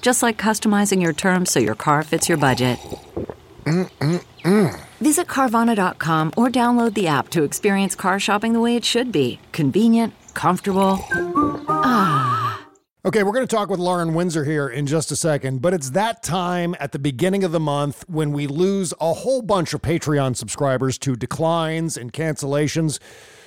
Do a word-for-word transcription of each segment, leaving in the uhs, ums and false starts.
Just like customizing your terms so your car fits your budget. Mm-mm-mm. Visit Carvana dot com or download the app to experience car shopping the way it should be. Convenient, comfortable. Ah. Okay, we're going to talk with Lauren Windsor here in just a second, but it's that time at the beginning of the month when we lose a whole bunch of Patreon subscribers to declines and cancellations.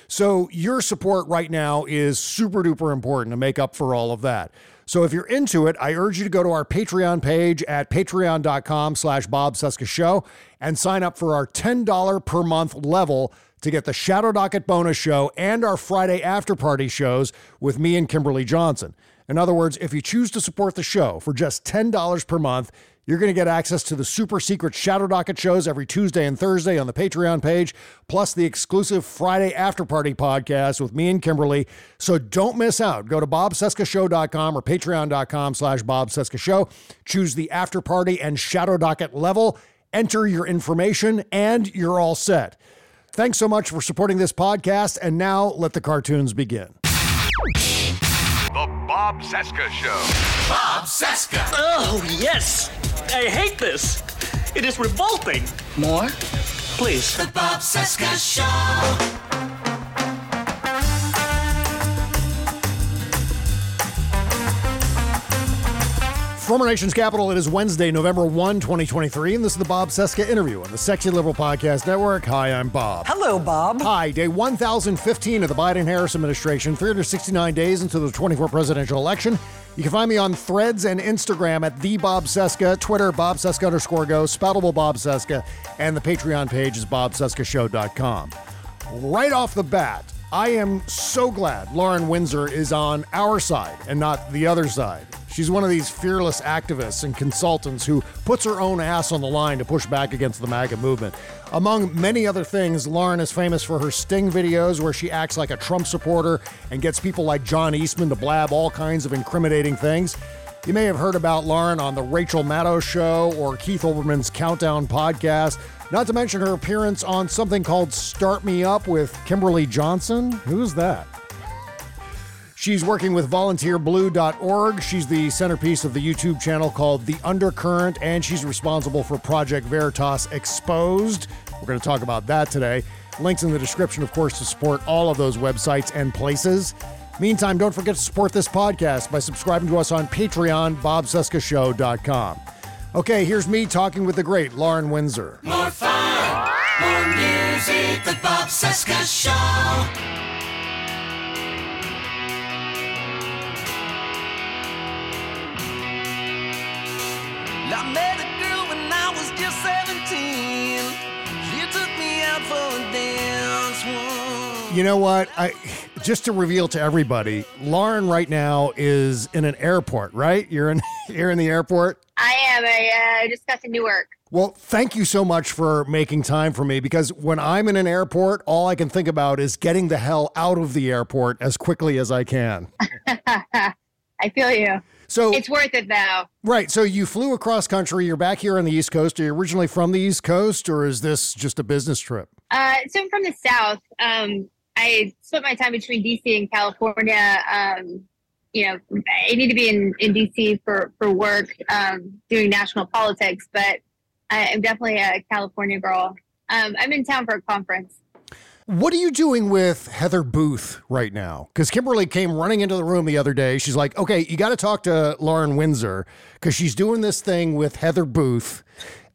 So your support right now is super duper important to make up for all of that. So if you're into it, I urge you to go to our Patreon page at patreon.com slash Bob Cesca Show and sign up for our ten dollars per month level to get the Shadow Docket bonus show and our Friday after party shows with me and Kimberly Johnson. In other words, if you choose to support the show for just ten dollars per month, you're going to get access to the super secret Shadow Docket shows every Tuesday and Thursday on the Patreon page, plus the exclusive Friday After Party podcast with me and Kimberly. So don't miss out. Go to bob cesca show dot com or patreon.com slash bobcescashow. Choose the After Party and Shadow Docket level. Enter your information and you're all set. Thanks so much for supporting this podcast. And now let the cartoons begin. The Bob Cesca Show. Bob Cesca. Oh, yes. I hate this. It is revolting. More? Please. The Bob Cesca Show. From our nation's capital, it is Wednesday, November first, twenty twenty-three, and this is the Bob Cesca Interview on the Sexy Liberal Podcast Network. Hi, I'm Bob. Hello, Bob. Hi, day one thousand fifteen of the Biden-Harris administration, three hundred sixty-nine days until the twenty-four presidential election. You can find me on Threads and Instagram at the Bob Cesca, Twitter, Bob Cesca underscore go, Spoutable Bob Cesca, and the Patreon page is bob cesca show dot com. Right off the bat, I am so glad Lauren Windsor is on our side and not the other side. She's one of these fearless activists and consultants who puts her own ass on the line to push back against the MAGA movement. Among many other things, Lauren is famous for her sting videos where she acts like a Trump supporter and gets people like John Eastman to blab all kinds of incriminating things. You may have heard about Lauren on The Rachel Maddow Show or Keith Olbermann's Countdown podcast, not to mention her appearance on something called Start Me Up with Kimberly Johnson. Who's that? She's working with volunteer blue dot org. She's the centerpiece of the YouTube channel called The Undercurrent, and she's responsible for Project Veritas Exposed. We're going to talk about that today. Links in the description, of course, to support all of those websites and places. Meantime, don't forget to support this podcast by subscribing to us on Patreon, bob cesca show dot com. Okay, here's me talking with the great Lauren Windsor. More fun, more music, The Bob Cesca Show. I met a girl when I was just seventeen. She took me out for a dance once. You know what? I just to reveal to everybody, Lauren right now is in an airport, right? You're in you're in the airport? I am. I uh, just got to Newark. Well, thank you so much for making time for me, because when I'm in an airport, all I can think about is getting the hell out of the airport as quickly as I can. I feel you. So it's worth it though. Right. So you flew across country. You're back here on the East Coast. Are you originally from the East Coast, or is this just a business trip? Uh, so I'm from the South. Um, I split my time between D C and California. Um, you know, I need to be in, in D C for, for work, um, doing national politics, but I am definitely a California girl. Um, I'm in town for a conference. What are you doing with Heather Booth right now? Because Kimberly came running into the room the other day. She's like, okay, you got to talk to Lauren Windsor because she's doing this thing with Heather Booth.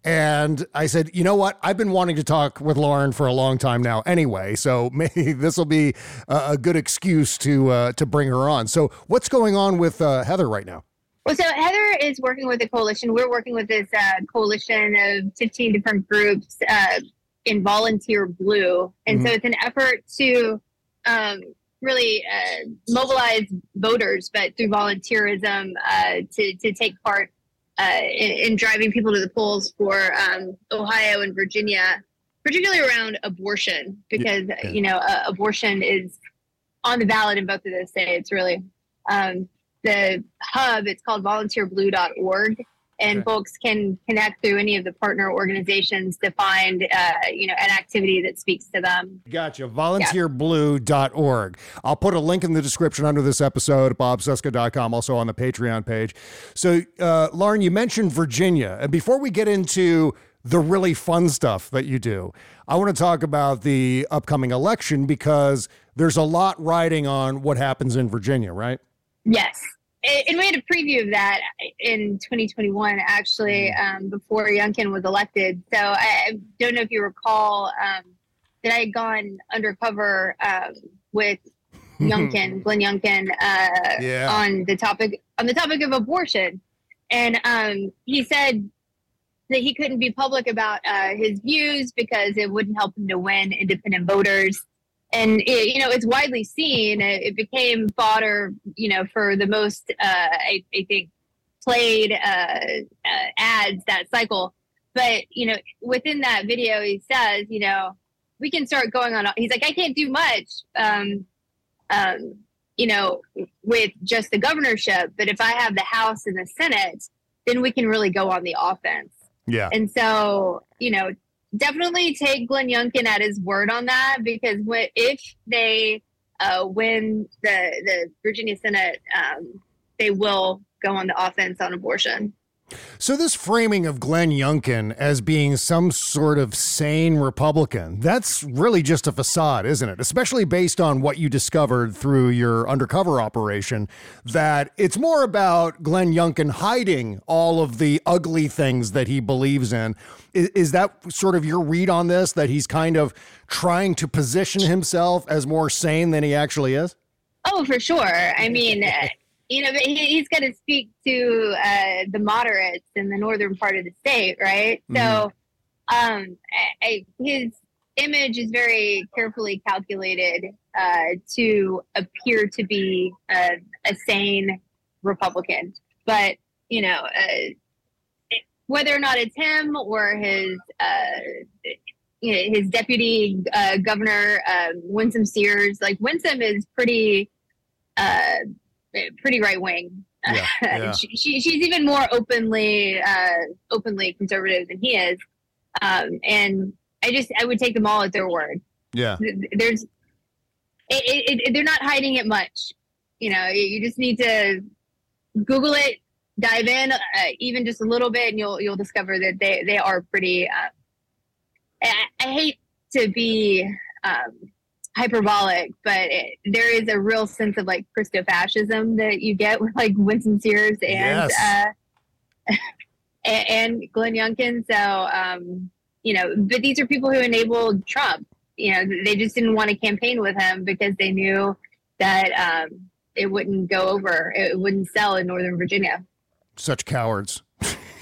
And I said, you know what? I've been wanting to talk with Lauren for a long time now anyway, so maybe this will be a good excuse to uh, to bring her on. So what's going on with uh, Heather right now? Well, so Heather is working with a coalition. We're working with this uh, coalition of fifteen different groups uh, in Volunteer Blue. And mm-hmm. so it's an effort to um, really uh, mobilize voters, but through volunteerism uh, to, to take part uh, in, in driving people to the polls for um, Ohio and Virginia, particularly around abortion, because, yeah. you know, uh, abortion is on the ballot in both of those states, really. Um, the hub, it's called volunteer blue dot org, and okay. folks can connect through any of the partner organizations to find uh, you know, an activity that speaks to them. Gotcha. volunteer blue dot org. Yeah. I'll put a link in the description under this episode, bob cesca dot com, also on the Patreon page. So, uh, Lauren, you mentioned Virginia. And before we get into the really fun stuff that you do, I want to talk about the upcoming election, because there's a lot riding on what happens in Virginia, right? Yes. And we had a preview of that in twenty twenty-one, actually, um, before Youngkin was elected. So I don't know if you recall um, that I had gone undercover um, with Youngkin, Glenn Youngkin, uh, yeah. on the topic on the topic of abortion. And um, he said that he couldn't be public about uh, his views because it wouldn't help him to win independent voters. And, it, you know, it's widely seen. It became fodder, you know, for the most, uh, I, I think, played uh, uh, ads that cycle. But, you know, within that video, he says, you know, we can start going on. He's like, I can't do much, um, um, you know, with just the governorship. But if I have the House and the Senate, then we can really go on the offense. Yeah. And so, you know, definitely take Glenn Youngkin at his word on that, because what, if they uh, win the the Virginia Senate, um, they will go on the offense on abortion. So this framing of Glenn Youngkin as being some sort of sane Republican, that's really just a facade, isn't it? Especially based on what you discovered through your undercover operation, that it's more about Glenn Youngkin hiding all of the ugly things that he believes in. Is, is that sort of your read on this, that he's kind of trying to position himself as more sane than he actually is? Oh, for sure. I mean... You know, but he, he's got to speak to uh, the moderates in the northern part of the state, right? Mm-hmm. So um, I, I, his image is very carefully calculated uh, to appear to be a, a sane Republican. But, you know, uh, it, whether or not it's him or his uh, his deputy uh, governor, uh, Winsome Sears, like Winsome is pretty... Uh, pretty right wing. Yeah, yeah. she, she, she's even more openly, uh, openly conservative than he is. Um, and I just, I would take them all at their word. Yeah. There's, it, it, they're not hiding it much. You know, you just need to Google it, dive in uh, even just a little bit, and you'll, you'll discover that they, they are pretty, uh, I, I hate to be, um, hyperbolic, but it, there is a real sense of like Christofascism that you get with like Winsome Sears and yes. uh, and, and Glenn Youngkin. So um, you know, but these are people who enabled Trump. You know, they just didn't want to campaign with him because they knew that um, it wouldn't go over, it wouldn't sell in Northern Virginia. Such cowards.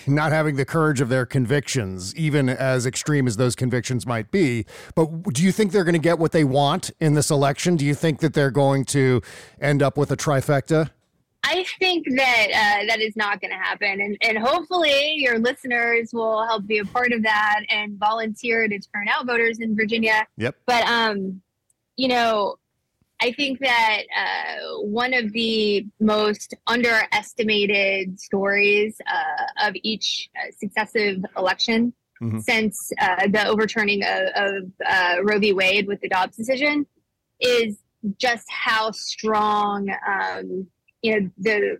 Not having the courage of their convictions, even as extreme as those convictions might be. But do you think they're going to get what they want in this election? Do you think that they're going to end up with a trifecta? I think that uh, that is not going to happen. And, and hopefully your listeners will help be a part of that and volunteer to turn out voters in Virginia. Yep. But, um, you know, I think that uh, one of the most underestimated stories uh, of each uh, successive election mm-hmm. since uh, the overturning of, of uh, Roe v. Wade with the Dobbs decision is just how strong, um, you know, the,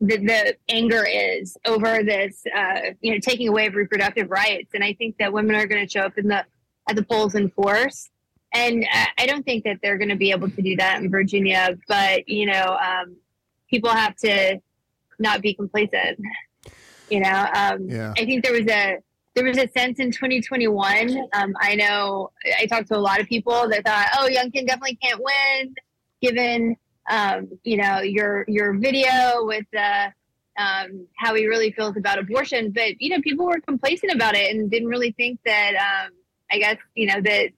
the the anger is over this, uh, you know, taking away of reproductive rights. And I think that women are going to show up in the at the polls in force. And I don't think that they're going to be able to do that in Virginia, but, you know, um, people have to not be complacent, you know. Um, yeah. I think there was a, there was a sense in twenty twenty-one. Um, I know I talked to a lot of people that thought, oh, Youngkin definitely can't win given, um, you know, your, your video with, uh, um, how he really feels about abortion. But, you know, people were complacent about it and didn't really think that, um, I guess, you know, that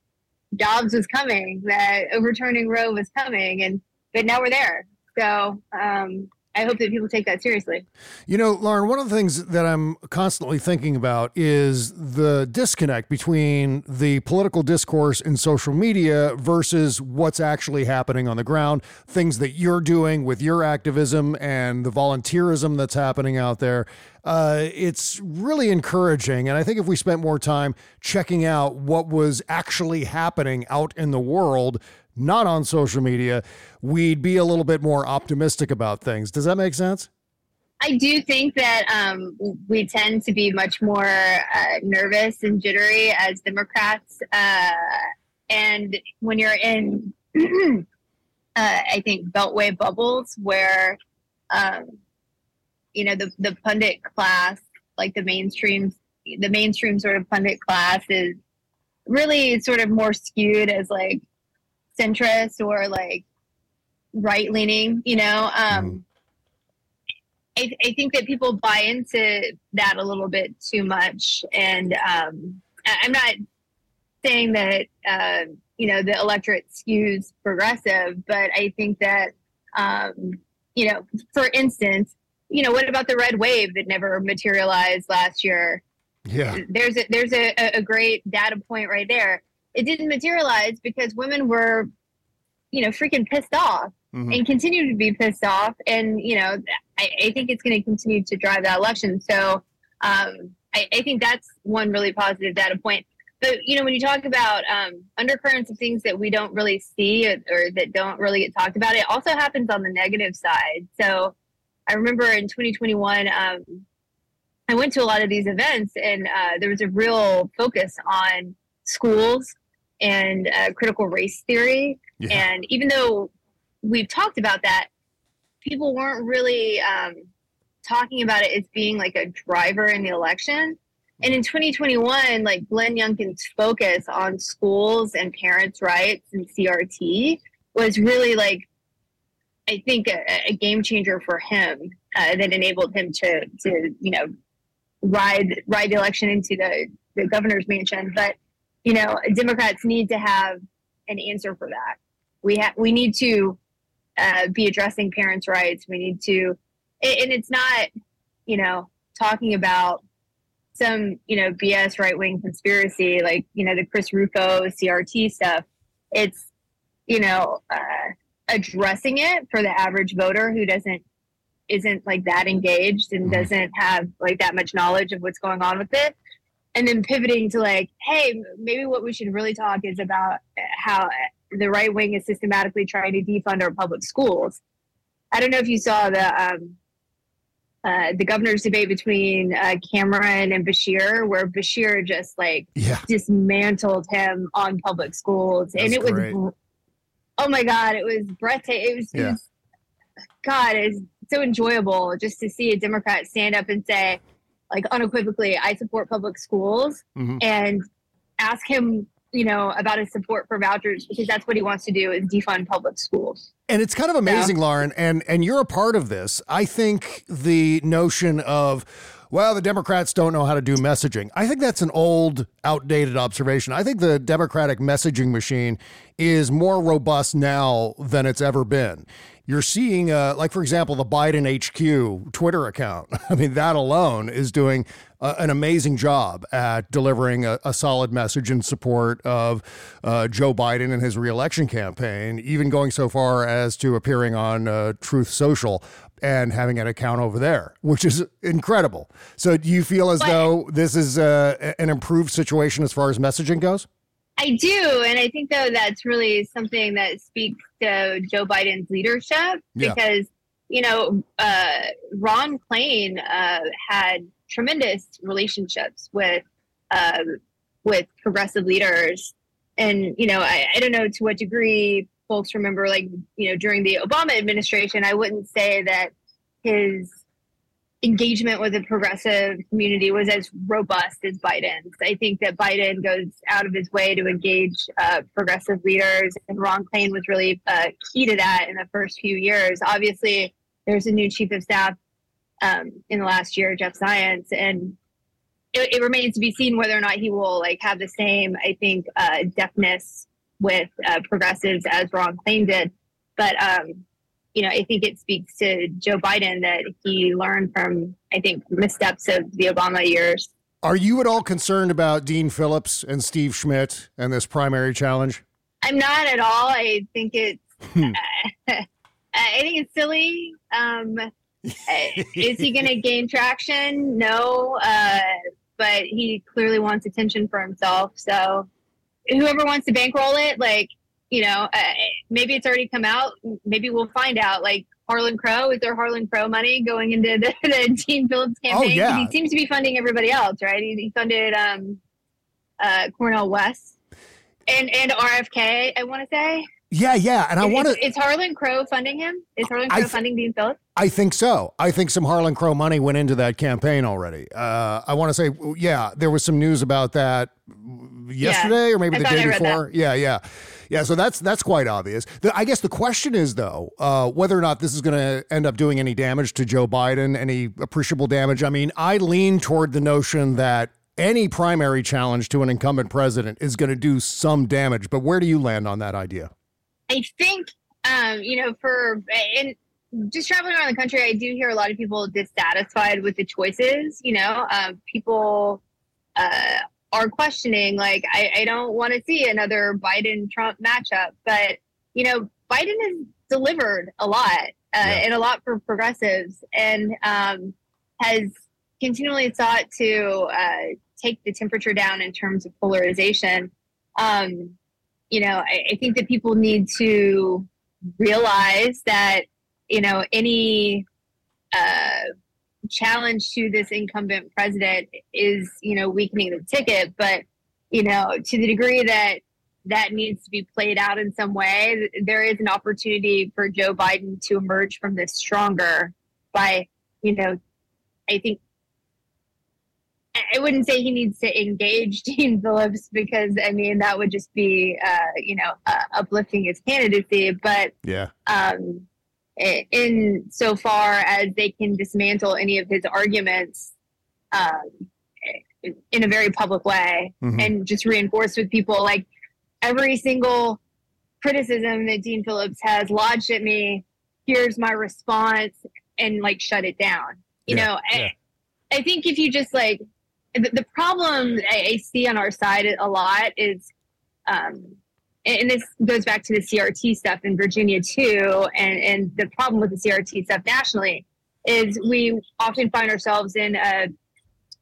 Dobbs was coming, that overturning Roe was coming. And, but now we're there. So, um, I hope that people take that seriously. You know, Lauren, one of the things that I'm constantly thinking about is the disconnect between the political discourse in social media versus what's actually happening on the ground, things that you're doing with your activism and the volunteerism that's happening out there. Uh, it's really encouraging. And I think if we spent more time checking out what was actually happening out in the world, not on social media, we'd be a little bit more optimistic about things. Does that make sense? I do think that um, we tend to be much more uh, nervous and jittery as Democrats. Uh, and when you're in, uh, I think, Beltway bubbles where, um, you know, the, the pundit class, like the mainstream, the mainstream sort of pundit class is really sort of more skewed as like centrist or like right leaning, you know, um, I, I think that people buy into that a little bit too much. And, um, I, I'm not saying that, uh, you know, the electorate skews progressive, but I think that, um, you know, for instance, you know, what about the red wave that never materialized last year? Yeah. There's a, there's a, a great data point right there. It didn't materialize because women were, you know, freaking pissed off mm-hmm. and continue to be pissed off. And, you know, I, I think it's going to continue to drive that election. So um, I, I think that's one really positive data point. But, you know, when you talk about um, undercurrents of things that we don't really see or, or that don't really get talked about, it also happens on the negative side. So I remember in twenty twenty-one, um, I went to a lot of these events and uh, there was a real focus on schools and uh, critical race theory. Yeah. And even though we've talked about that, people weren't really um, talking about it as being like a driver in the election. And in twenty twenty-one, like Glenn Youngkin's focus on schools and parents' rights and C R T was really like, I think a, a game changer for him uh, that enabled him to, to, you know, ride, ride the election into the, the governor's mansion. But, you know, Democrats need to have an answer for that. We have, we need to uh, be addressing parents' rights. We need to, and it's not, you know, talking about some, you know, B S right-wing conspiracy, like, you know, the Chris Rufo C R T stuff. It's, you know, uh, addressing it for the average voter who doesn't, isn't like that engaged and doesn't have like that much knowledge of what's going on with it. And then pivoting to like, hey, maybe what we should really talk is about how the right wing is systematically trying to defund our public schools. I don't know if you saw the um, uh, the governor's debate between uh, Cameron and Bashir, where Bashir just like yeah. dismantled him on public schools. That's and it great. was, oh my God, it was breathtaking. It was, yeah. it was God, it's so enjoyable just to see a Democrat stand up and say, like unequivocally, I support public schools mm-hmm. and ask him, you know, about his support for vouchers, because that's what he wants to do is defund public schools. And it's kind of amazing, so. Lauren, and, and you're a part of this. I think the notion of, well, the Democrats don't know how to do messaging. I think that's an old, outdated observation. I think the Democratic messaging machine is more robust now than it's ever been. You're seeing, uh, like, for example, the Biden H Q Twitter account. I mean, that alone is doing uh, an amazing job at delivering a, a solid message in support of uh, Joe Biden and his reelection campaign, even going so far as to appearing on uh, Truth Social and having an account over there, which is incredible. So do you feel as but, though this is uh, an improved situation as far as messaging goes? I do. And I think, though, that's really something that speaks to Joe Biden's leadership yeah. because, you know, uh, Ron Klain uh, had tremendous relationships with uh, with progressive leaders. And, you know, I, I don't know to what degree folks remember, like, you know, during the Obama administration, I wouldn't say that his engagement with the progressive community was as robust as Biden's. I think that Biden goes out of his way to engage uh, progressive leaders, and Ron Klain was really uh, key to that in the first few years. Obviously, there's a new chief of staff um, in the last year, Jeff Zients, and it, it remains to be seen whether or not he will like have the same, I think, uh, deftness with uh, progressives as Ron Klain did. But um, you know, I think it speaks to Joe Biden that he learned from, I think, missteps of the Obama years. Are you at all concerned about Dean Phillips and Steve Schmidt and this primary challenge? I'm not at all. I think it's, uh, I think it's silly. Um, is he going to gain traction? No, uh, but he clearly wants attention for himself. So whoever wants to bankroll it, like, you know, uh, maybe it's already come out. Maybe we'll find out. Like Harlan Crow, is there Harlan Crow money going into the, the Dean Phillips campaign? Oh, yeah. He seems to be funding everybody else, right? He, he funded um, uh, Cornel West and, and R F K, I want to say. Yeah, yeah. And I want to. Is Harlan Crow funding him? Is Harlan Crow th- funding Dean Phillips? I think so. I think some Harlan Crow money went into that campaign already. Uh, I want to say, yeah, there was some news about that yesterday yeah. or maybe I the day before. That. Yeah, yeah. Yeah, so that's that's quite obvious. The, I guess the question is, though, uh, whether or not this is going to end up doing any damage to Joe Biden, any appreciable damage. I mean, I lean toward the notion that any primary challenge to an incumbent president is going to do some damage. But where do you land on that idea? I think, um, you know, for and just traveling around the country, I do hear a lot of people dissatisfied with the choices. You know, um, people uh, are questioning, like, I, I don't want to see another Biden-Trump matchup. But, you know, Biden has delivered a lot uh, yeah. and a lot for progressives and um, has continually sought to uh, take the temperature down in terms of polarization. Um You know, I, I think that people need to realize that, you know, any uh, challenge to this incumbent president is, you know, weakening the ticket. But, you know, to the degree that that needs to be played out in some way, there is an opportunity for Joe Biden to emerge from this stronger by, you know, I think. I wouldn't say he needs to engage Dean Phillips because, I mean, that would just be, uh, you know, uh, uplifting his candidacy. But yeah, um, in so far as they can dismantle any of his arguments um, in a very public way mm-hmm. and just reinforce with people, like, every single criticism that Dean Phillips has lodged at me, here's my response, and, like, shut it down. You yeah. know, yeah. I, I think if you just, like, the problem I see on our side a lot is, um, and this goes back to the C R T stuff in Virginia too, and, and the problem with the C R T stuff nationally is we often find ourselves in a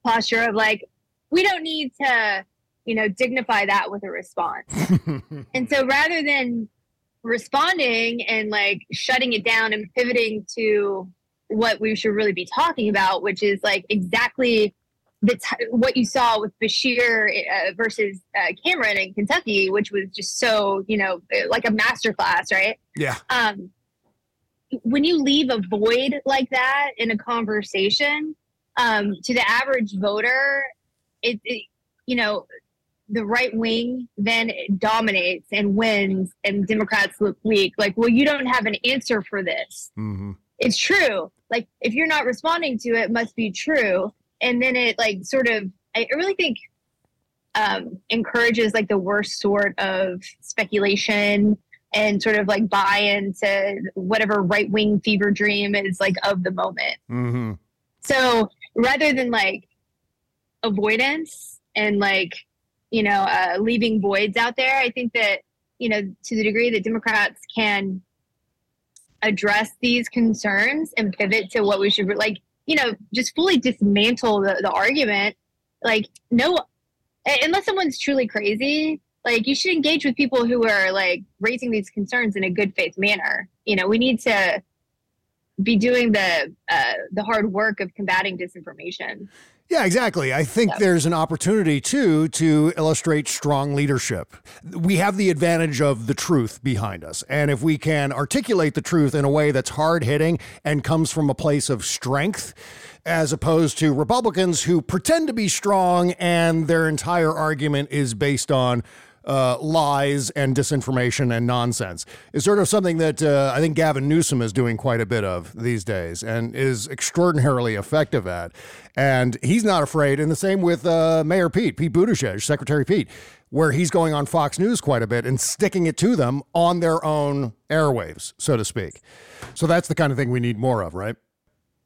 posture of like, we don't need to, you know, dignify that with a response. And so rather than responding and like shutting it down and pivoting to what we should really be talking about, which is like exactly The t- what you saw with Bashir uh, versus uh, Cameron in Kentucky, which was just so, you know, like a masterclass, right? Yeah. Um, when you leave a void like that in a conversation, um, to the average voter, it, it you know, the right wing then dominates and wins, and Democrats look weak. Like, well, you don't have an answer for this. Mm-hmm. It's true. Like, if you're not responding to it, it must be true. And then it like sort of, I really think um, encourages like the worst sort of speculation and sort of like buy into whatever right wing fever dream is like of the moment. Mm-hmm. So rather than like avoidance and like, you know, uh, leaving voids out there, I think that, you know, to the degree that Democrats can address these concerns and pivot to what we should like, you know, just fully dismantle the, the argument. Like, no, unless someone's truly crazy, like, you should engage with people who are, like, raising these concerns in a good faith manner. You know, we need to be doing the uh, the hard work of combating disinformation. Yeah, exactly. I think yeah. there's an opportunity, too, to illustrate strong leadership. We have the advantage of the truth behind us. And if we can articulate the truth in a way that's hard-hitting and comes from a place of strength, as opposed to Republicans who pretend to be strong and their entire argument is based on Uh, lies and disinformation and nonsense, is sort of something that uh, I think Gavin Newsom is doing quite a bit of these days and is extraordinarily effective at. And he's not afraid. And the same with uh, Mayor Pete, Pete Buttigieg, Secretary Pete, where he's going on Fox News quite a bit and sticking it to them on their own airwaves, so to speak. So that's the kind of thing we need more of, right?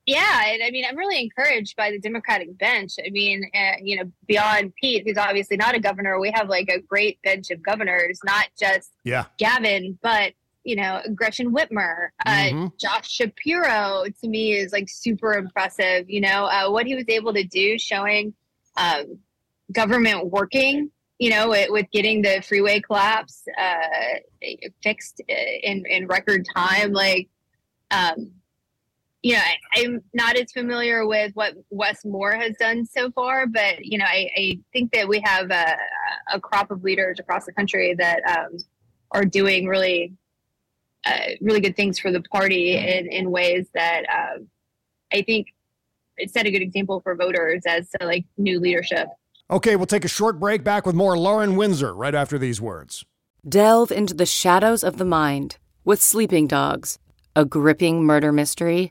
Yeah, and I mean, I'm really encouraged by the Democratic bench. I mean, uh, you know, beyond Pete, who's obviously not a governor, we have like a great bench of governors, not just yeah. Gavin, but, you know, Gretchen Whitmer, uh, mm-hmm. Josh Shapiro, to me, is like super impressive. You know, uh, what he was able to do showing um, government working, you know, with, with getting the freeway collapse uh, fixed in, in record time, like, um you know, I, I'm not as familiar with what Wes Moore has done so far, but, you know, I, I think that we have a, a crop of leaders across the country that um, are doing really, uh, really good things for the party in, in ways that um, I think it set a good example for voters as to, like, new leadership. Okay, we'll take a short break. Back with more Lauren Windsor right after these words. Delve into the shadows of the mind with Sleeping Dogs, a gripping murder mystery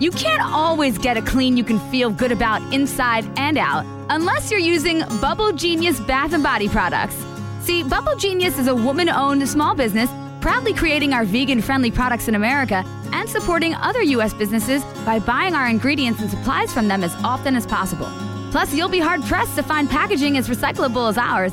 You can't always get a clean you can feel good about inside and out unless you're using Bubble Genius Bath and Body products. See, Bubble Genius is a woman-owned small business proudly creating our vegan-friendly products in America and supporting other U S businesses by buying our ingredients and supplies from them as often as possible. Plus, you'll be hard-pressed to find packaging as recyclable as ours.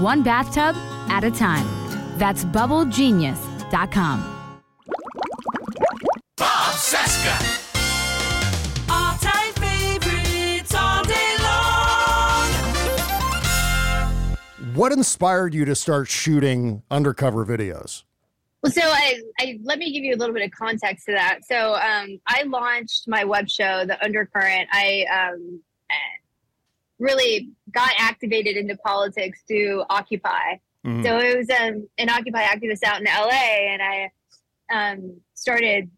one bathtub at a time. That's bubble genius dot com. Bob Cesca. All-time favorites all day long. What inspired you to start shooting undercover videos? Well, so I, I let me give you a little bit of context to that. So um, I launched my web show, The Undercurrent. I um, really got activated into politics through Occupy. Mm-hmm. So it was um, an Occupy activist out in L A, and I um, started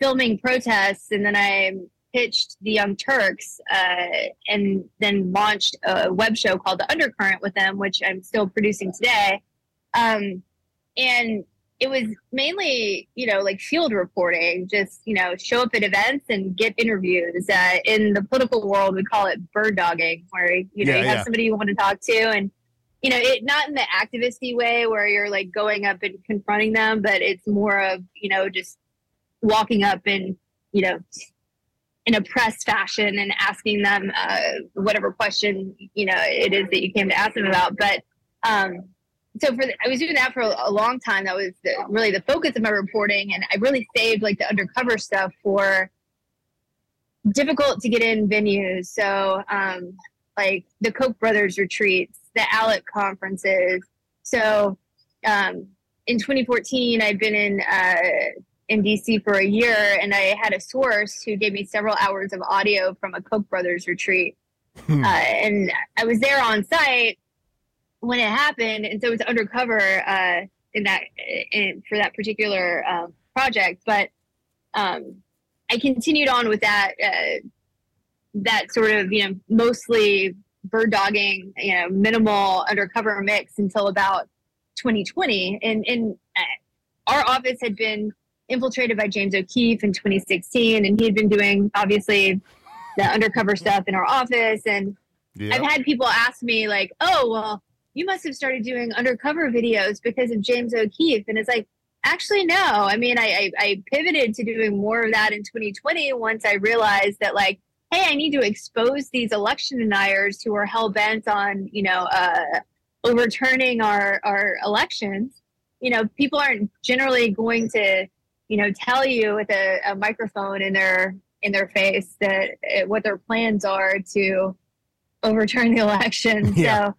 filming protests, and then I pitched the Young Turks uh, and then launched a web show called The Undercurrent with them, which I'm still producing today. Um, and it was mainly, you know, like field reporting, just, you know, show up at events and get interviews. Uh, in the political world, we call it bird dogging, where, you know, yeah, you have yeah. somebody you want to talk to. And, you know, it not in the activist-y way where you're like going up and confronting them, but it's more of, you know, just walking up and, you know, in a press fashion and asking them uh, whatever question, you know, it is that you came to ask them about. But, um, So for the, I was doing that for a long time. That was the, really the focus of my reporting, and I really saved like the undercover stuff for difficult to get in venues. So um, like the Koch brothers retreats, the ALEC conferences. So um, in twenty fourteen, I'd been in uh, in D C for a year, and I had a source who gave me several hours of audio from a Koch brothers retreat. Hmm. Uh, and I was there on site when it happened. And so it's undercover uh, in that, in, for that particular uh, project. But um, I continued on with that, uh, that sort of, you know, mostly bird dogging, you know, minimal undercover mix until about twenty twenty. And, and our office had been infiltrated by James O'Keefe in twenty sixteen. And he had been doing, obviously, the undercover stuff in our office. And yep. I've had people ask me like, oh, well, you must have started doing undercover videos because of James O'Keefe. And it's like, actually, no. I mean, I, I, I pivoted to doing more of that in twenty twenty once I realized that, like, hey, I need to expose these election deniers who are hell-bent on, you know, uh, overturning our, our elections. You know, people aren't generally going to, you know, tell you with a, a microphone in their in their face that uh, what their plans are to overturn the election. Yeah.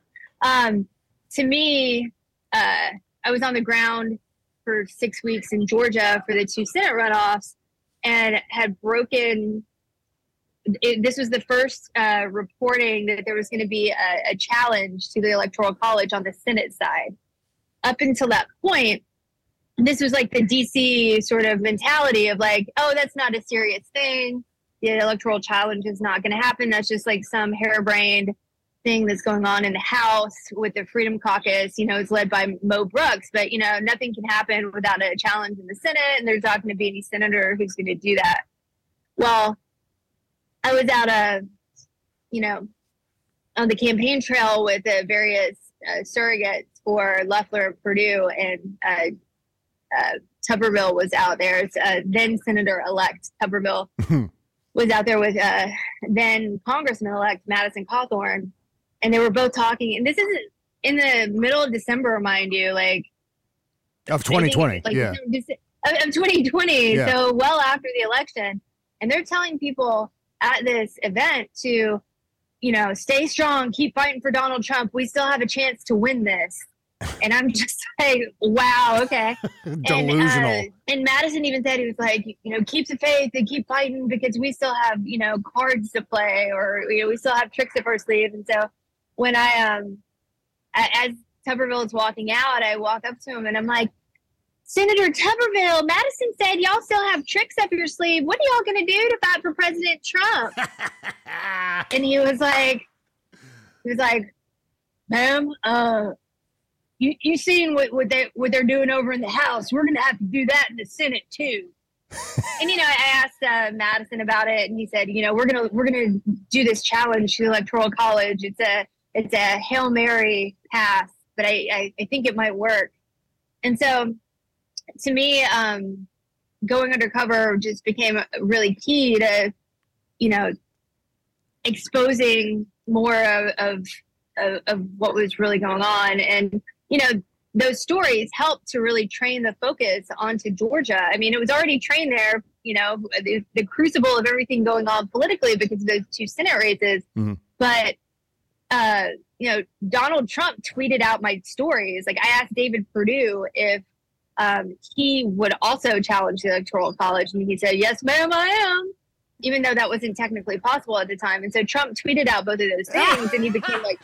So um, to me, uh, I was on the ground for six weeks in Georgia for the two Senate runoffs and had broken. It, this was the first uh, reporting that there was going to be a, a challenge to the Electoral College on the Senate side. Up until that point, this was like the D C sort of mentality of like, oh, that's not a serious thing. The electoral challenge is not going to happen. That's just like some harebrained thing that's going on in the House with the Freedom Caucus. You know, it's led by Mo Brooks, but, you know, nothing can happen without a challenge in the Senate, and there's not going to be any senator who's going to do that. Well, I was out, uh, you know, on the campaign trail with the uh, various uh, surrogates for Loeffler, Purdue, and uh, uh, Tuberville was out there. Uh, then Senator-elect Tuberville was out there with uh, then Congressman-elect Madison Cawthorn, and they were both talking. And this is in the middle of December, mind you, like of twenty twenty, like, yeah, of twenty twenty. Yeah. So well after the election, and they're telling people at this event to, you know, stay strong, keep fighting for Donald Trump. We still have a chance to win this. And I'm just like, wow, okay. Delusional. And, uh, and Madison even said, he was like, you know, keep the faith and keep fighting because we still have, you know, cards to play, or, you know, we still have tricks up our sleeve. And so when I, um, as Tuberville is walking out, I walk up to him and I'm like, Senator Tuberville, Madison said y'all still have tricks up your sleeve. What are y'all going to do to fight for President Trump? And he was like, he was like, ma'am, uh, you, you seen what, what, they, what they're doing over in the House. We're going to have to do that in the Senate too. And, you know, I asked uh, Madison about it, and he said, you know, we're going to, we're going to do this challenge to the Electoral College. It's a, it's a Hail Mary pass, but I, I, I think it might work. And so, to me, um, going undercover just became really key to, you know, exposing more of, of of what was really going on. And, you know, those stories helped to really train the focus onto Georgia. I mean, it was already trained there, you know, the, the crucible of everything going on politically because of those two Senate races. Mm-hmm. But, uh, you know, Donald Trump tweeted out my stories. Like, I asked David Perdue if Um, he would also challenge the Electoral College. And he said, yes, ma'am, I am, even though that wasn't technically possible at the time. And so Trump tweeted out both of those things, and he became like,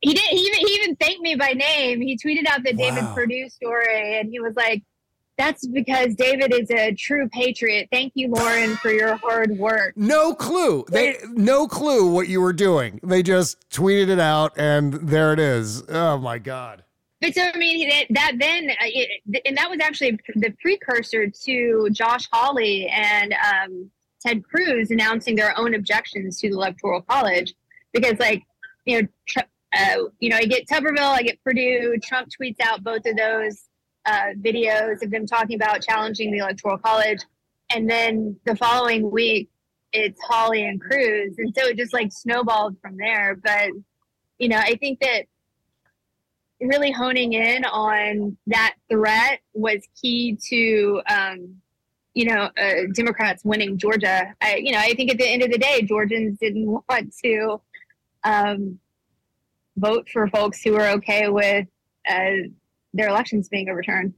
he didn't, he even, he even thanked me by name. He tweeted out the wow. David Perdue story, and he was like, that's because David is a true patriot. Thank you, Lauren, for your hard work. No clue. They no clue what you were doing. They just tweeted it out, and there it is. Oh, my God. But so, I mean, that then, and that was actually the precursor to Josh Hawley and um, Ted Cruz announcing their own objections to the Electoral College. Because, like, you know, uh, you know, I get Tuberville, I get Purdue, Trump tweets out both of those uh, videos of them talking about challenging the Electoral College. And then the following week, it's Hawley and Cruz. And so it just, like, snowballed from there. But, you know, I think that really honing in on that threat was key to um, you know, uh, Democrats winning Georgia. I, you know, I think at the end of the day, Georgians didn't want to um, vote for folks who were okay with uh, their elections being overturned.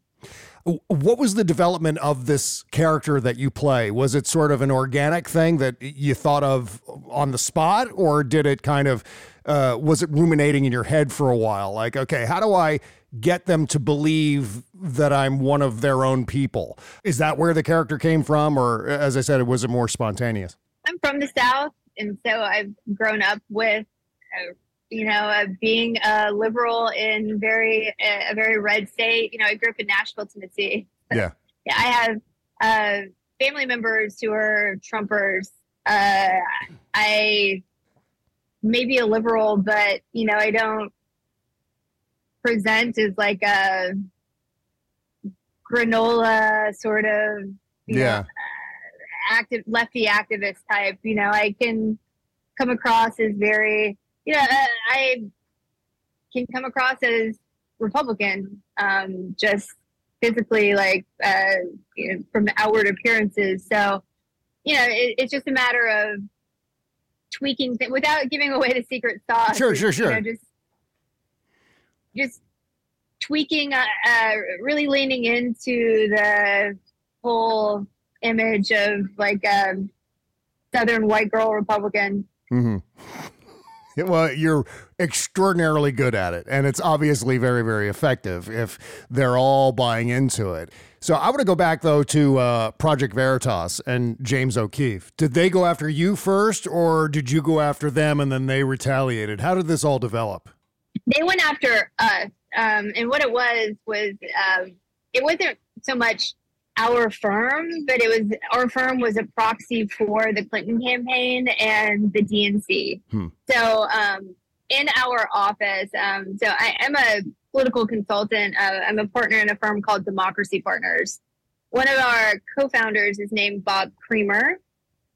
What was the development of this character that you play? Was it sort of an organic thing that you thought of on the spot, or did it kind of, uh, was it ruminating in your head for a while? Like, okay, how do I get them to believe that I'm one of their own people? Is that where the character came from? Or, as I said, was it more spontaneous? I'm from the South, and so I've grown up with, uh, you know, uh, being a liberal in very uh, a very red state. You know, I grew up in Nashville, Tennessee. Yeah. Yeah, I have uh, family members who are Trumpers. Uh, I may be a liberal, but, you know, I don't present as like a granola sort of, you yeah. know, uh, active, lefty activist type. You know, I can come across as very... Yeah, I can come across as Republican, um, just physically, like uh, you know, from the outward appearances. So, you know, it, it's just a matter of tweaking th- without giving away the secret sauce. Sure, sure, sure. You know, just, just tweaking, uh, uh, really leaning into the whole image of like a Southern white girl Republican. Mm-hmm. Well, you're extraordinarily good at it, and it's obviously very, very effective if they're all buying into it. So I want to go back, though, to uh, Project Veritas and James O'Keefe. Did they go after you first, or did you go after them and then they retaliated? How did this all develop? They went after us, um, and what it was was um, it wasn't so much our firm, but it was our firm was a proxy for the Clinton campaign and the D N C. Hmm. So um, in our office, um, so I am a political consultant. Uh, I'm a partner in a firm called Democracy Partners. One of our co-founders is named Bob Creamer.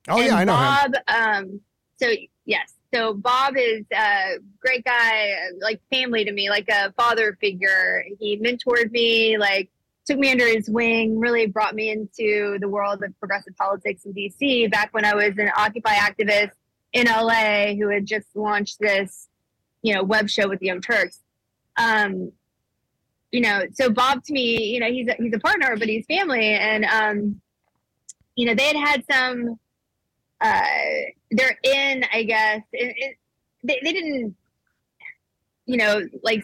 Oh, and yeah, I know Bob, him. Um, so, yes. So Bob is a great guy, like family to me, like a father figure. He mentored me, like, took me under his wing, really brought me into the world of progressive politics in D C back when I was an Occupy activist in L A who had just launched this, you know, web show with the Young Turks. Um, you know, so Bob to me, you know, he's a, he's a partner, but he's family. And, um, you know, they had had some, uh, they're in, I guess, it, it, they, they didn't, you know, like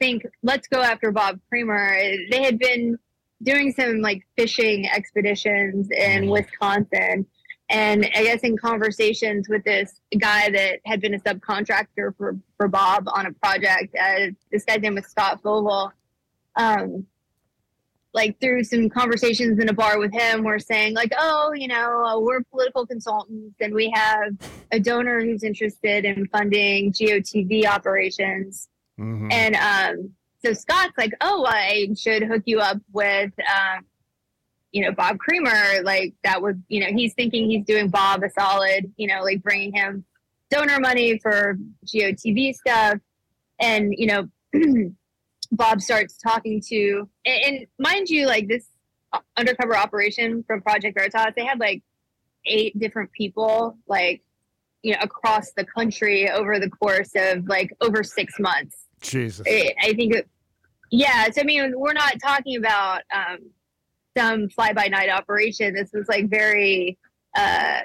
think, let's go after Bob Creamer. They had been doing some like fishing expeditions in Wisconsin. And I guess in conversations with this guy that had been a subcontractor for, for Bob on a project, uh, this guy's name was Scott Vogel. Um, like through some conversations in a bar with him, we're saying like, oh, you know, uh, we're political consultants and we have a donor who's interested in funding G O T V operations. Mm-hmm. And um, so Scott's like, oh, I should hook you up with, um, you know, Bob Creamer. Like that would, you know, he's thinking he's doing Bob a solid, you know, like bringing him donor money for G O T V stuff. And, you know, Bob starts talking to, and, and mind you, like this undercover operation from Project Veritas, they had like eight different people, like, you know, across the country over the course of like over six months. Jesus. I, I think, it, yeah. So, I mean, we're not talking about um, some fly-by-night operation. This was like very, uh,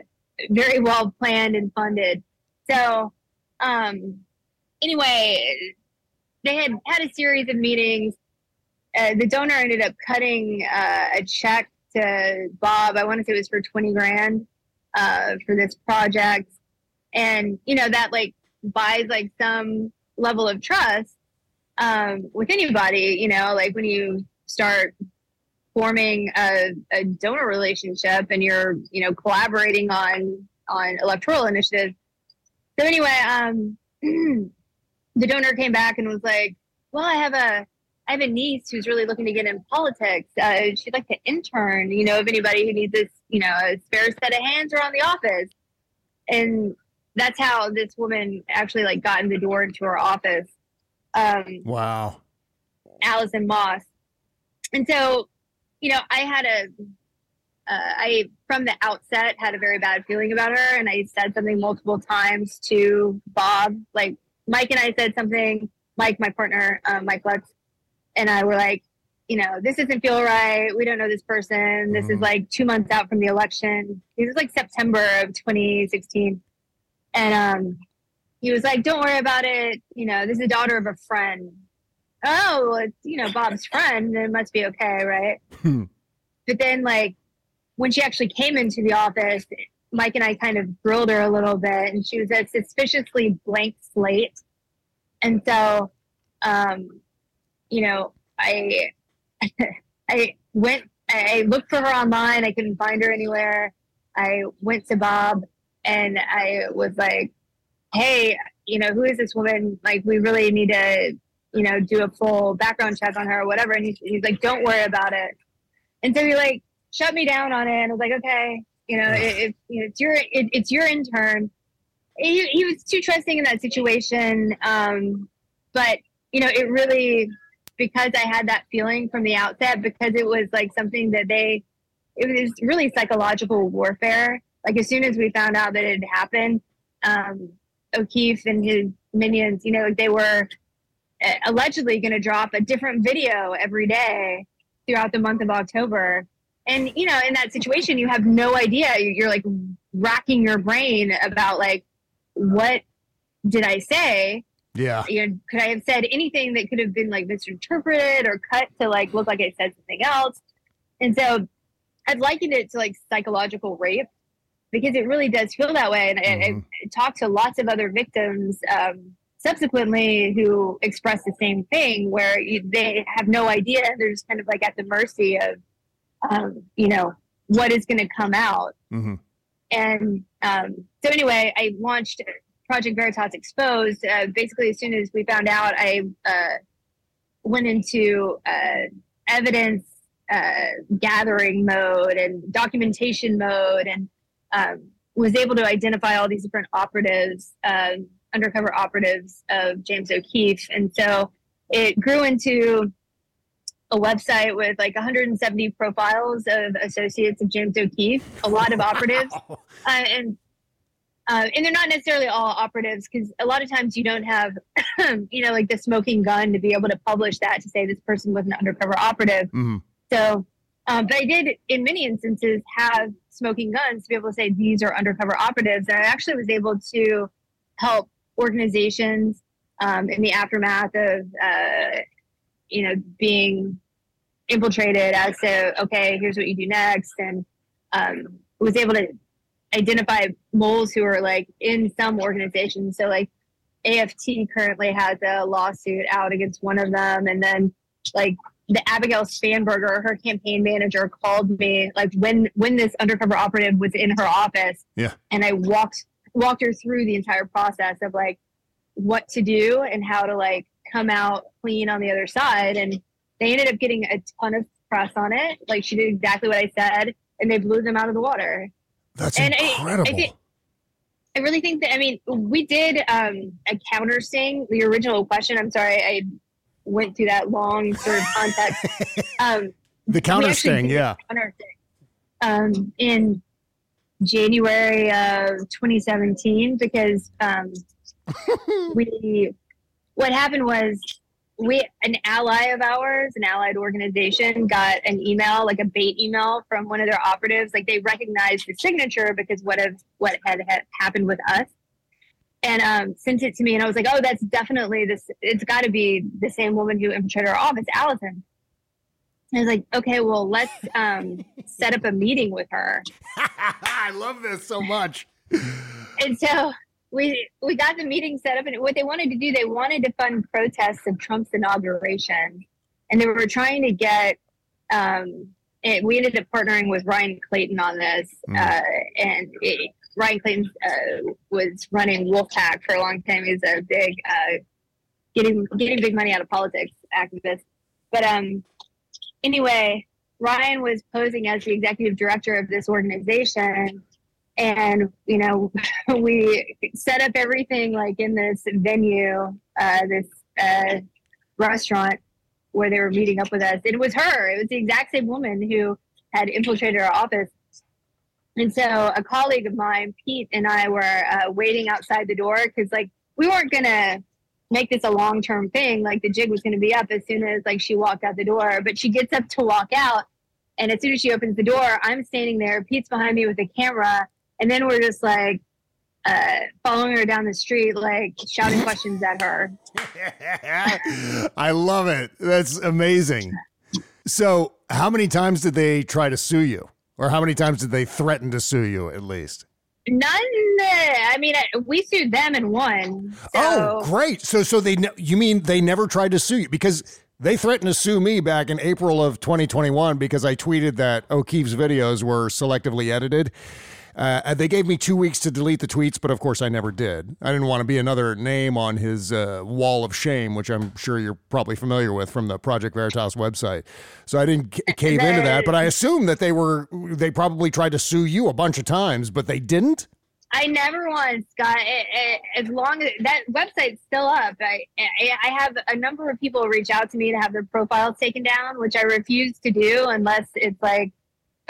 very well planned and funded. So um, anyway, they had had a series of meetings. Uh, the donor ended up cutting uh, a check to Bob. I want to say it was for twenty grand uh, for this project. And, you know, that like buys like some level of trust um, with anybody, you know, like when you start forming a, a donor relationship and you're, you know, collaborating on, on electoral initiatives. So anyway, um, the donor came back and was like, well, I have a, I have a niece who's really looking to get in politics. Uh, she'd like to intern, you know, if anybody who needs this, you know, a spare set of hands around the office. And that's how this woman actually like got in the door into our office. Um, wow. Allison Moss. And so, you know, I had a, uh, I, from the outset, had a very bad feeling about her. And I said something multiple times to Bob. Like, Mike and I said something. Mike, my partner, um, Mike Lux, and I were like, you know, this doesn't feel right. We don't know this person. This mm. is like two months out from the election. It was like September of twenty sixteen. And um, he was like, don't worry about it. You know, this is the daughter of a friend. Oh, well, it's, you know, Bob's friend. It must be okay, right? Hmm. But then, like, when she actually came into the office, Mike and I kind of grilled her a little bit. And she was a suspiciously blank slate. And so, um, you know, I... I went, I looked for her online. I couldn't find her anywhere. I went to Bob and I was like, hey, you know, who is this woman? Like, we really need to, you know, do a full background check on her or whatever. And he's, he's like, don't worry about it. And so he like shut me down on it. And I was like, okay, you know, it, it, you know it's your, it, it's your intern. He, he was too trusting in that situation. Um, but, you know, it really... because I had that feeling from the outset, because it was like something that they, it was really psychological warfare. Like as soon as we found out that it had happened, um, O'Keefe and his minions, you know, they were allegedly going to drop a different video every day throughout the month of October. And, you know, in that situation, you have no idea. You're like racking your brain about like, what did I say? Yeah. You know, could I have said anything that could have been like misinterpreted or cut to like look like I said something else? And so I've likened it to like psychological rape because it really does feel that way. And mm-hmm. I, I talked to lots of other victims um, subsequently who express the same thing where you, they have no idea. They're just kind of like at the mercy of, um, you know, what is going to come out. Mm-hmm. And um, so anyway, I launched Project Veritas Exposed. Uh, basically, as soon as we found out, I uh, went into uh, evidence uh, gathering mode and documentation mode and um, was able to identify all these different operatives, uh, undercover operatives of James O'Keefe. And so it grew into a website with like one hundred seventy profiles of associates of James O'Keefe, a lot of operatives. Uh, and Uh, and they're not necessarily all operatives because a lot of times you don't have, you know, like the smoking gun to be able to publish that to say this person was an undercover operative. Mm-hmm. So, um, but I did in many instances have smoking guns to be able to say these are undercover operatives. And I actually was able to help organizations um, in the aftermath of, uh, you know, being infiltrated as to, okay, here's what you do next. And um, was able to identify moles who are like in some organizations. So like A F T currently has a lawsuit out against one of them. And then like the Abigail Spanberger, her campaign manager, called me like when, when this undercover operative was in her office. Yeah. And I walked, walked her through the entire process of like what to do and how to like come out clean on the other side. And they ended up getting a ton of press on it. Like she did exactly what I said and they blew them out of the water. That's and incredible. I, I, th- I really think that, I mean, we did um, a counter sting, the original question. I'm sorry, I went through that long sort of context. Um, the counter sting, yeah. Counter sting, um, in January of twenty seventeen, because um, we, what happened was we, an ally of ours, an allied organization, got an email, like a bait email from one of their operatives. Like they recognized the signature because what of what had, had happened with us, and um, sent it to me. And I was like, "Oh, that's definitely this. It's got to be the same woman who infiltrated our office, Allison." And I was like, "Okay, well, let's um, set up a meeting with her." I love this so much. And so. We we got the meeting set up, and what they wanted to do, they wanted to fund protests of Trump's inauguration, and they were trying to get. Um, it, we ended up partnering with Ryan Clayton on this, mm. uh, and it, Ryan Clayton uh, was running Wolfpack for a long time. He's a big uh, getting getting big money out of politics activist, but um, anyway, Ryan was posing as the executive director of this organization. And, you know, we set up everything like in this venue, uh, this uh, restaurant where they were meeting up with us. It was her. It was the exact same woman who had infiltrated our office. And so a colleague of mine, Pete, and I were uh, waiting outside the door because, like, we weren't going to make this a long-term thing. Like, the jig was going to be up as soon as, like, she walked out the door. But she gets up to walk out, and as soon as she opens the door, I'm standing there. Pete's behind me with a camera, and then we're just, like, uh, following her down the street, like, shouting questions at her. I love it. That's amazing. So how many times did they try to sue you? Or how many times did they threaten to sue you, at least? None. I mean, we sued them and won. So. Oh, great. So so they ne- you mean they never tried to sue you? Because they threatened to sue me back in April of twenty twenty-one because I tweeted that O'Keefe's videos were selectively edited. Uh, they gave me two weeks to delete the tweets, but of course I never did. I didn't want to be another name on his uh, wall of shame, which I'm sure you're probably familiar with from the Project Veritas website. So I didn't c- cave into that, but I assume that they were, they probably tried to sue you a bunch of times, but they didn't. I never once got it, it, as long as that website's still up. I, I I have a number of people reach out to me to have their profiles taken down, which I refuse to do unless it's like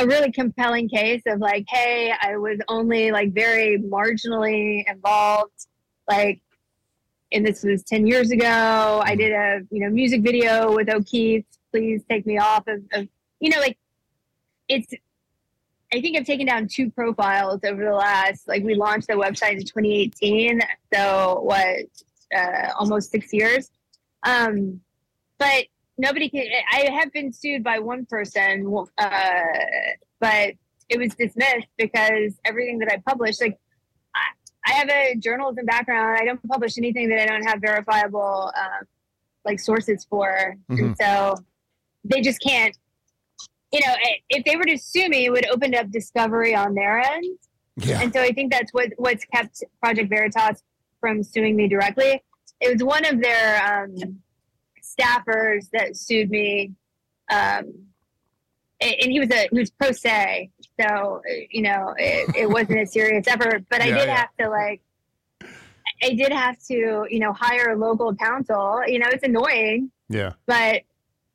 a really compelling case of like, hey, I was only like very marginally involved, like, and this was ten years ago. I did a, you know, music video with O'Keefe. Please take me off of, of you know, like it's, I think I've taken down two profiles over the last, like we launched the website in twenty eighteen. So what, uh, almost six years. Um, but nobody can, I have been sued by one person, uh, but it was dismissed because everything that I published, like I, I have a journalism background. I don't publish anything that I don't have verifiable, um, like sources for. Mm-hmm. And so they just can't, you know, if they were to sue me, it would open up discovery on their end. Yeah. And so I think that's what what's kept Project Veritas from suing me directly. It was one of their um, staffers that sued me, um, and he was a he was pro se, so you know it, it wasn't a serious effort. But I yeah, did yeah. have to like, I did have to you know hire a local counsel. You know, it's annoying. Yeah. But.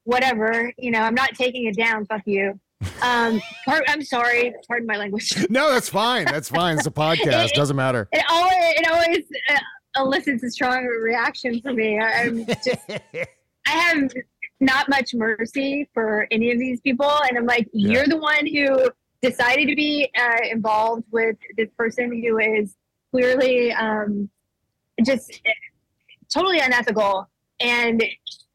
Whatever, you know, I'm not taking it down. Fuck you. Um, part, I'm sorry. Pardon my language. No, that's fine. That's fine. It's a podcast. It doesn't matter. It always, it always uh, elicits a strong reaction from me. I, I'm just, I have not much mercy for any of these people. And I'm like, yeah. You're the one who decided to be uh, involved with this person who is clearly um, just totally unethical. And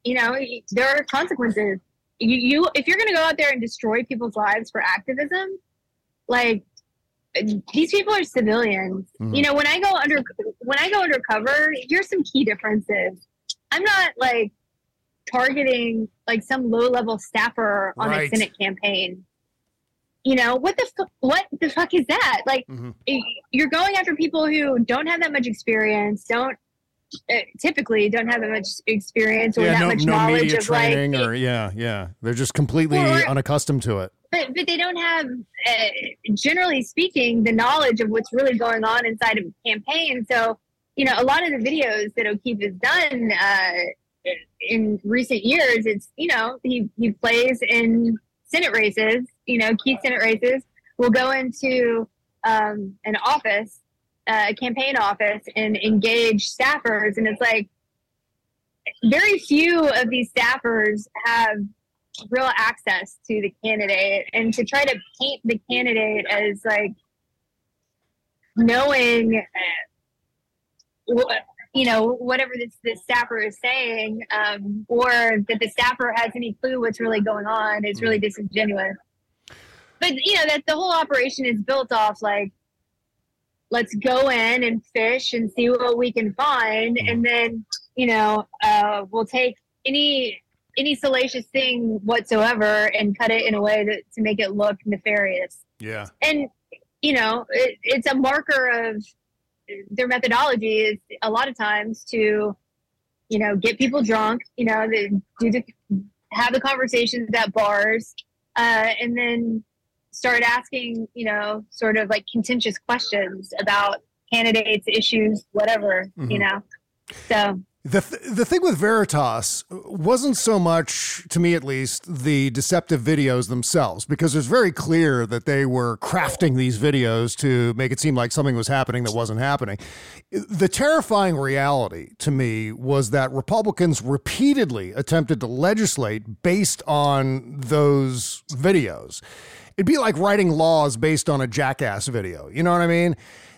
you know, there are consequences. You, you, if you're going to go out there and destroy people's lives for activism, like these people are civilians. Mm-hmm. You know, when I go under, when I go undercover, here's some key differences. I'm not like targeting like some low level staffer on right. a Senate campaign. You know, what the fu- what the fuck is that? Like, mm-hmm. You're going after people who don't have that much experience, don't. Uh, typically don't have that much experience or yeah, that no, much no knowledge media of training like, or yeah yeah they're just completely or, unaccustomed to it but but they don't have uh, generally speaking the knowledge of what's really going on inside of a campaign. So you know a lot of the videos that O'Keefe has done uh in recent years, it's you know he he plays in Senate races, you know key Senate races, will go into um an office a campaign office and engage staffers. And it's like, very few of these staffers have real access to the candidate, and to try to paint the candidate as like knowing, you know, whatever this, this staffer is saying, um, or that the staffer has any clue what's really going on is really disingenuous. But you know, that the whole operation is built off like, let's go in and fish and see what we can find. And then, you know, uh, we'll take any, any salacious thing whatsoever and cut it in a way that, to make it look nefarious. Yeah. And, you know, it, it's a marker of their methodology is a lot of times to, you know, get people drunk, you know, they do the, have the conversations at bars, uh, and then, start asking, you know, sort of like contentious questions about candidates, issues, whatever, mm-hmm. you know, so. The th- the thing with Veritas wasn't so much, to me at least, the deceptive videos themselves, because it's very clear that they were crafting these videos to make it seem like something was happening that wasn't happening. The terrifying reality to me was that Republicans repeatedly attempted to legislate based on those videos. It'd be like writing laws based on a Jackass video. You know what I mean?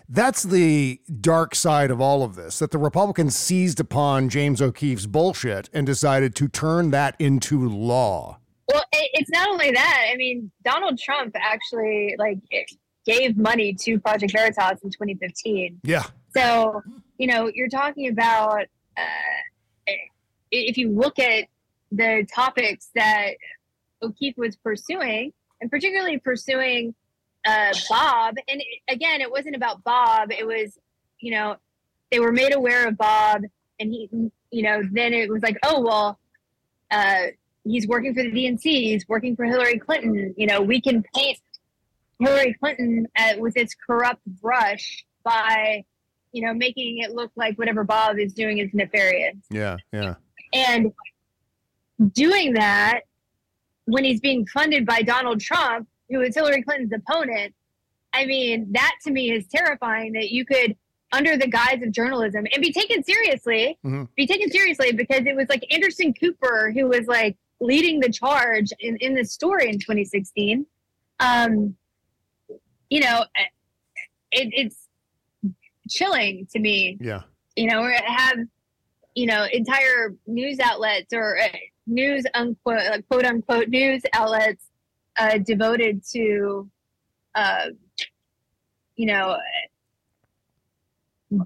That's the dark side of all of this, that the Republicans seized upon James O'Keefe's bullshit and decided to turn that into law. Well, it's not only that. I mean, Donald Trump actually like gave money to Project Veritas in twenty fifteen. Yeah. So, you know, you're talking about uh, if you look at the topics that O'Keefe was pursuing, and particularly pursuing Uh, Bob, and again, it wasn't about Bob. It was, you know, they were made aware of Bob, and he, you know, then it was like, oh well, uh, he's working for the D N C, he's working for Hillary Clinton. You know, we can paint Hillary Clinton at, with its corrupt brush by, you know, making it look like whatever Bob is doing is nefarious. Yeah, yeah. And doing that when he's being funded by Donald Trump, who is Hillary Clinton's opponent. I mean, that to me is terrifying, that you could, under the guise of journalism, and be taken seriously, mm-hmm. be taken seriously, because it was like Anderson Cooper who was like leading the charge in, in this story in twenty sixteen. Um, you know, it, it's chilling to me. Yeah. You know, we have, you know, entire news outlets or news, unquote, quote unquote, news outlets Uh, devoted to, uh, you know,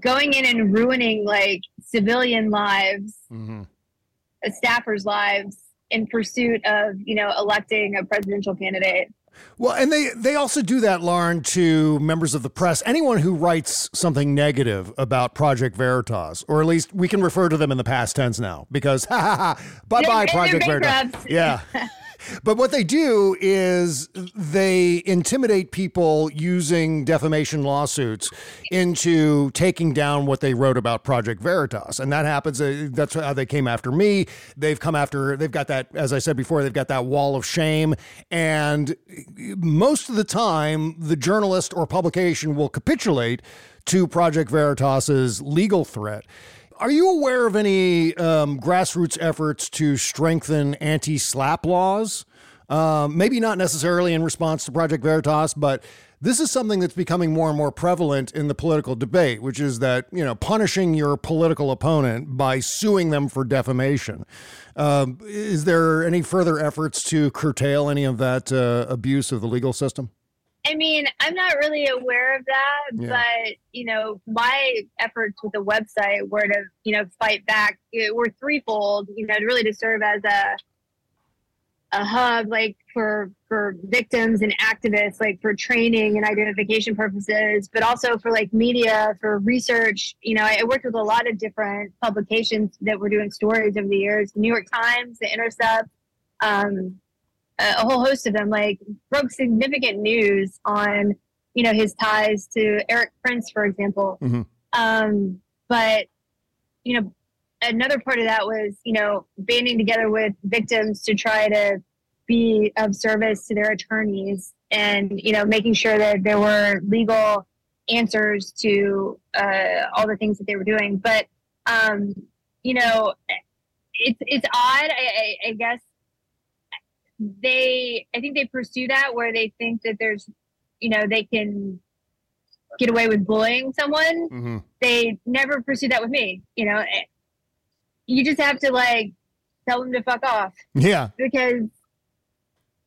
going in and ruining like civilian lives, mm-hmm. uh, staffers' lives in pursuit of, you know, electing a presidential candidate. Well, and they, they also do that, Lauren, to members of the press, anyone who writes something negative about Project Veritas, or at least we can refer to them in the past tense now, because ha ha ha, bye-bye they're, Project they're Veritas. Yeah. But what they do is they intimidate people using defamation lawsuits into taking down what they wrote about Project Veritas. And that happens. Uh, that's how they came after me. They've come after, they've got that, as I said before, they've got that wall of shame. And most of the time, the journalist or publication will capitulate to Project Veritas's legal threat. Are you aware of any um, grassroots efforts to strengthen anti-slap laws? Um, maybe not necessarily in response to Project Veritas, but this is something that's becoming more and more prevalent in the political debate, which is that, you know, punishing your political opponent by suing them for defamation. Um, is there any further efforts to curtail any of that uh, abuse of the legal system? I mean, I'm not really aware of that, yeah. But, you know, my efforts with the website were to, you know, fight back. It were threefold, you know, really to serve as a a hub, like, for, for victims and activists, like, for training and identification purposes, but also for, like, media, for research. You know, I, I worked with a lot of different publications that were doing stories over the years. New York Times, The Intercept, um... a whole host of them, like, broke significant news on, you know, his ties to Eric Prince, for example. Mm-hmm. Um, but, you know, another part of that was, you know, banding together with victims to try to be of service to their attorneys and, you know, making sure that there were legal answers to uh, all the things that they were doing. But, um, you know, it's, it's odd, I, I, I guess. They, I think they pursue that where they think that there's, you know, they can get away with bullying someone. Mm-hmm. They never pursue that with me. You know, you just have to like tell them to fuck off. Yeah. Because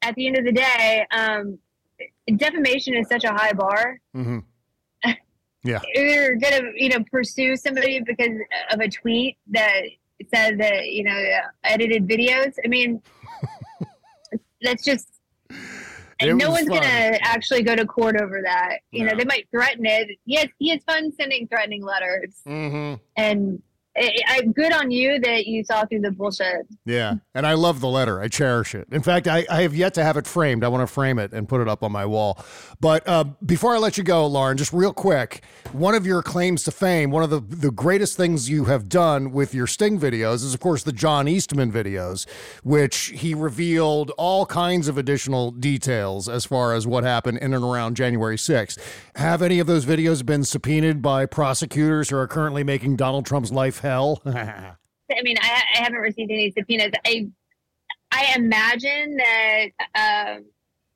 at the end of the day, um, defamation is such a high bar. Mm-hmm. Yeah. You're going to, you know, pursue somebody because of a tweet that says that, you know, edited videos. I mean, that's just, and no one's going to actually go to court over that. You no. know, they might threaten it. He has, he has fun sending threatening letters. Mm-hmm. And it, it, good on you that you saw through the bullshit. Yeah. And I love the letter. I cherish it. In fact, I, I have yet to have it framed. I want to frame it and put it up on my wall. But uh, before I let you go, Lauren, just real quick, one of your claims to fame, one of the, the greatest things you have done with your Sting videos is, of course, the John Eastman videos, which he revealed all kinds of additional details as far as what happened in and around January sixth. Have any of those videos been subpoenaed by prosecutors who are currently making Donald Trump's life hell? I mean, I, I haven't received any subpoenas. I I imagine that, um,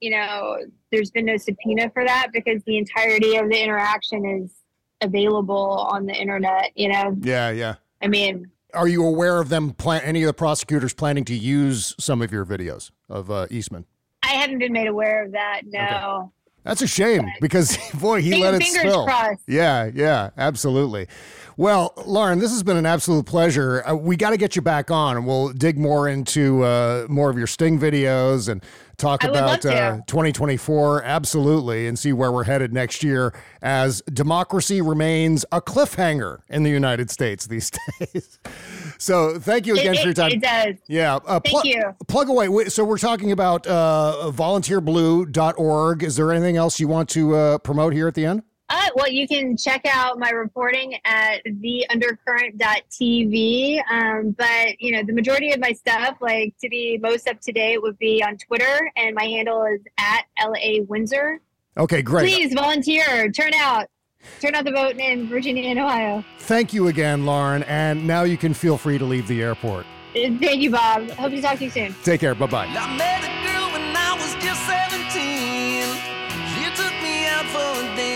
you know, there's been no subpoena for that because the entirety of the interaction is available on the internet, you know? Yeah, yeah. I mean... Are you aware of them, plan- any of the prosecutors planning to use some of your videos of uh, Eastman? I haven't been made aware of that, no. Okay. That's a shame because, boy, he fingers, let it spill. Crossed. Yeah, yeah, absolutely. Well, Lauren, this has been an absolute pleasure. Uh, we got to get you back on, and we'll dig more into uh, more of your Sting videos and talk I about uh, twenty twenty-four, absolutely, and see where we're headed next year as democracy remains a cliffhanger in the United States these days. So thank you again it, for your time. It does. Yeah. Uh, thank pl- you. Plug away. So we're talking about uh, volunteer blue dot org. Is there anything else you want to uh, promote here at the end? Uh, well, you can check out my reporting at the undercurrent dot t v. Um, but, you know, the majority of my stuff, like to be most up to date, would be on Twitter. And my handle is at L A Windsor. Okay, great. Please volunteer. Turn out. Turn out the vote in Virginia and Ohio. Thank you again, Lauren. And now you can feel free to leave the airport. Thank you, Bob. Hope to talk to you soon. Take care. Bye-bye. I met a girl when I was just seventeen. She took me out for a dance.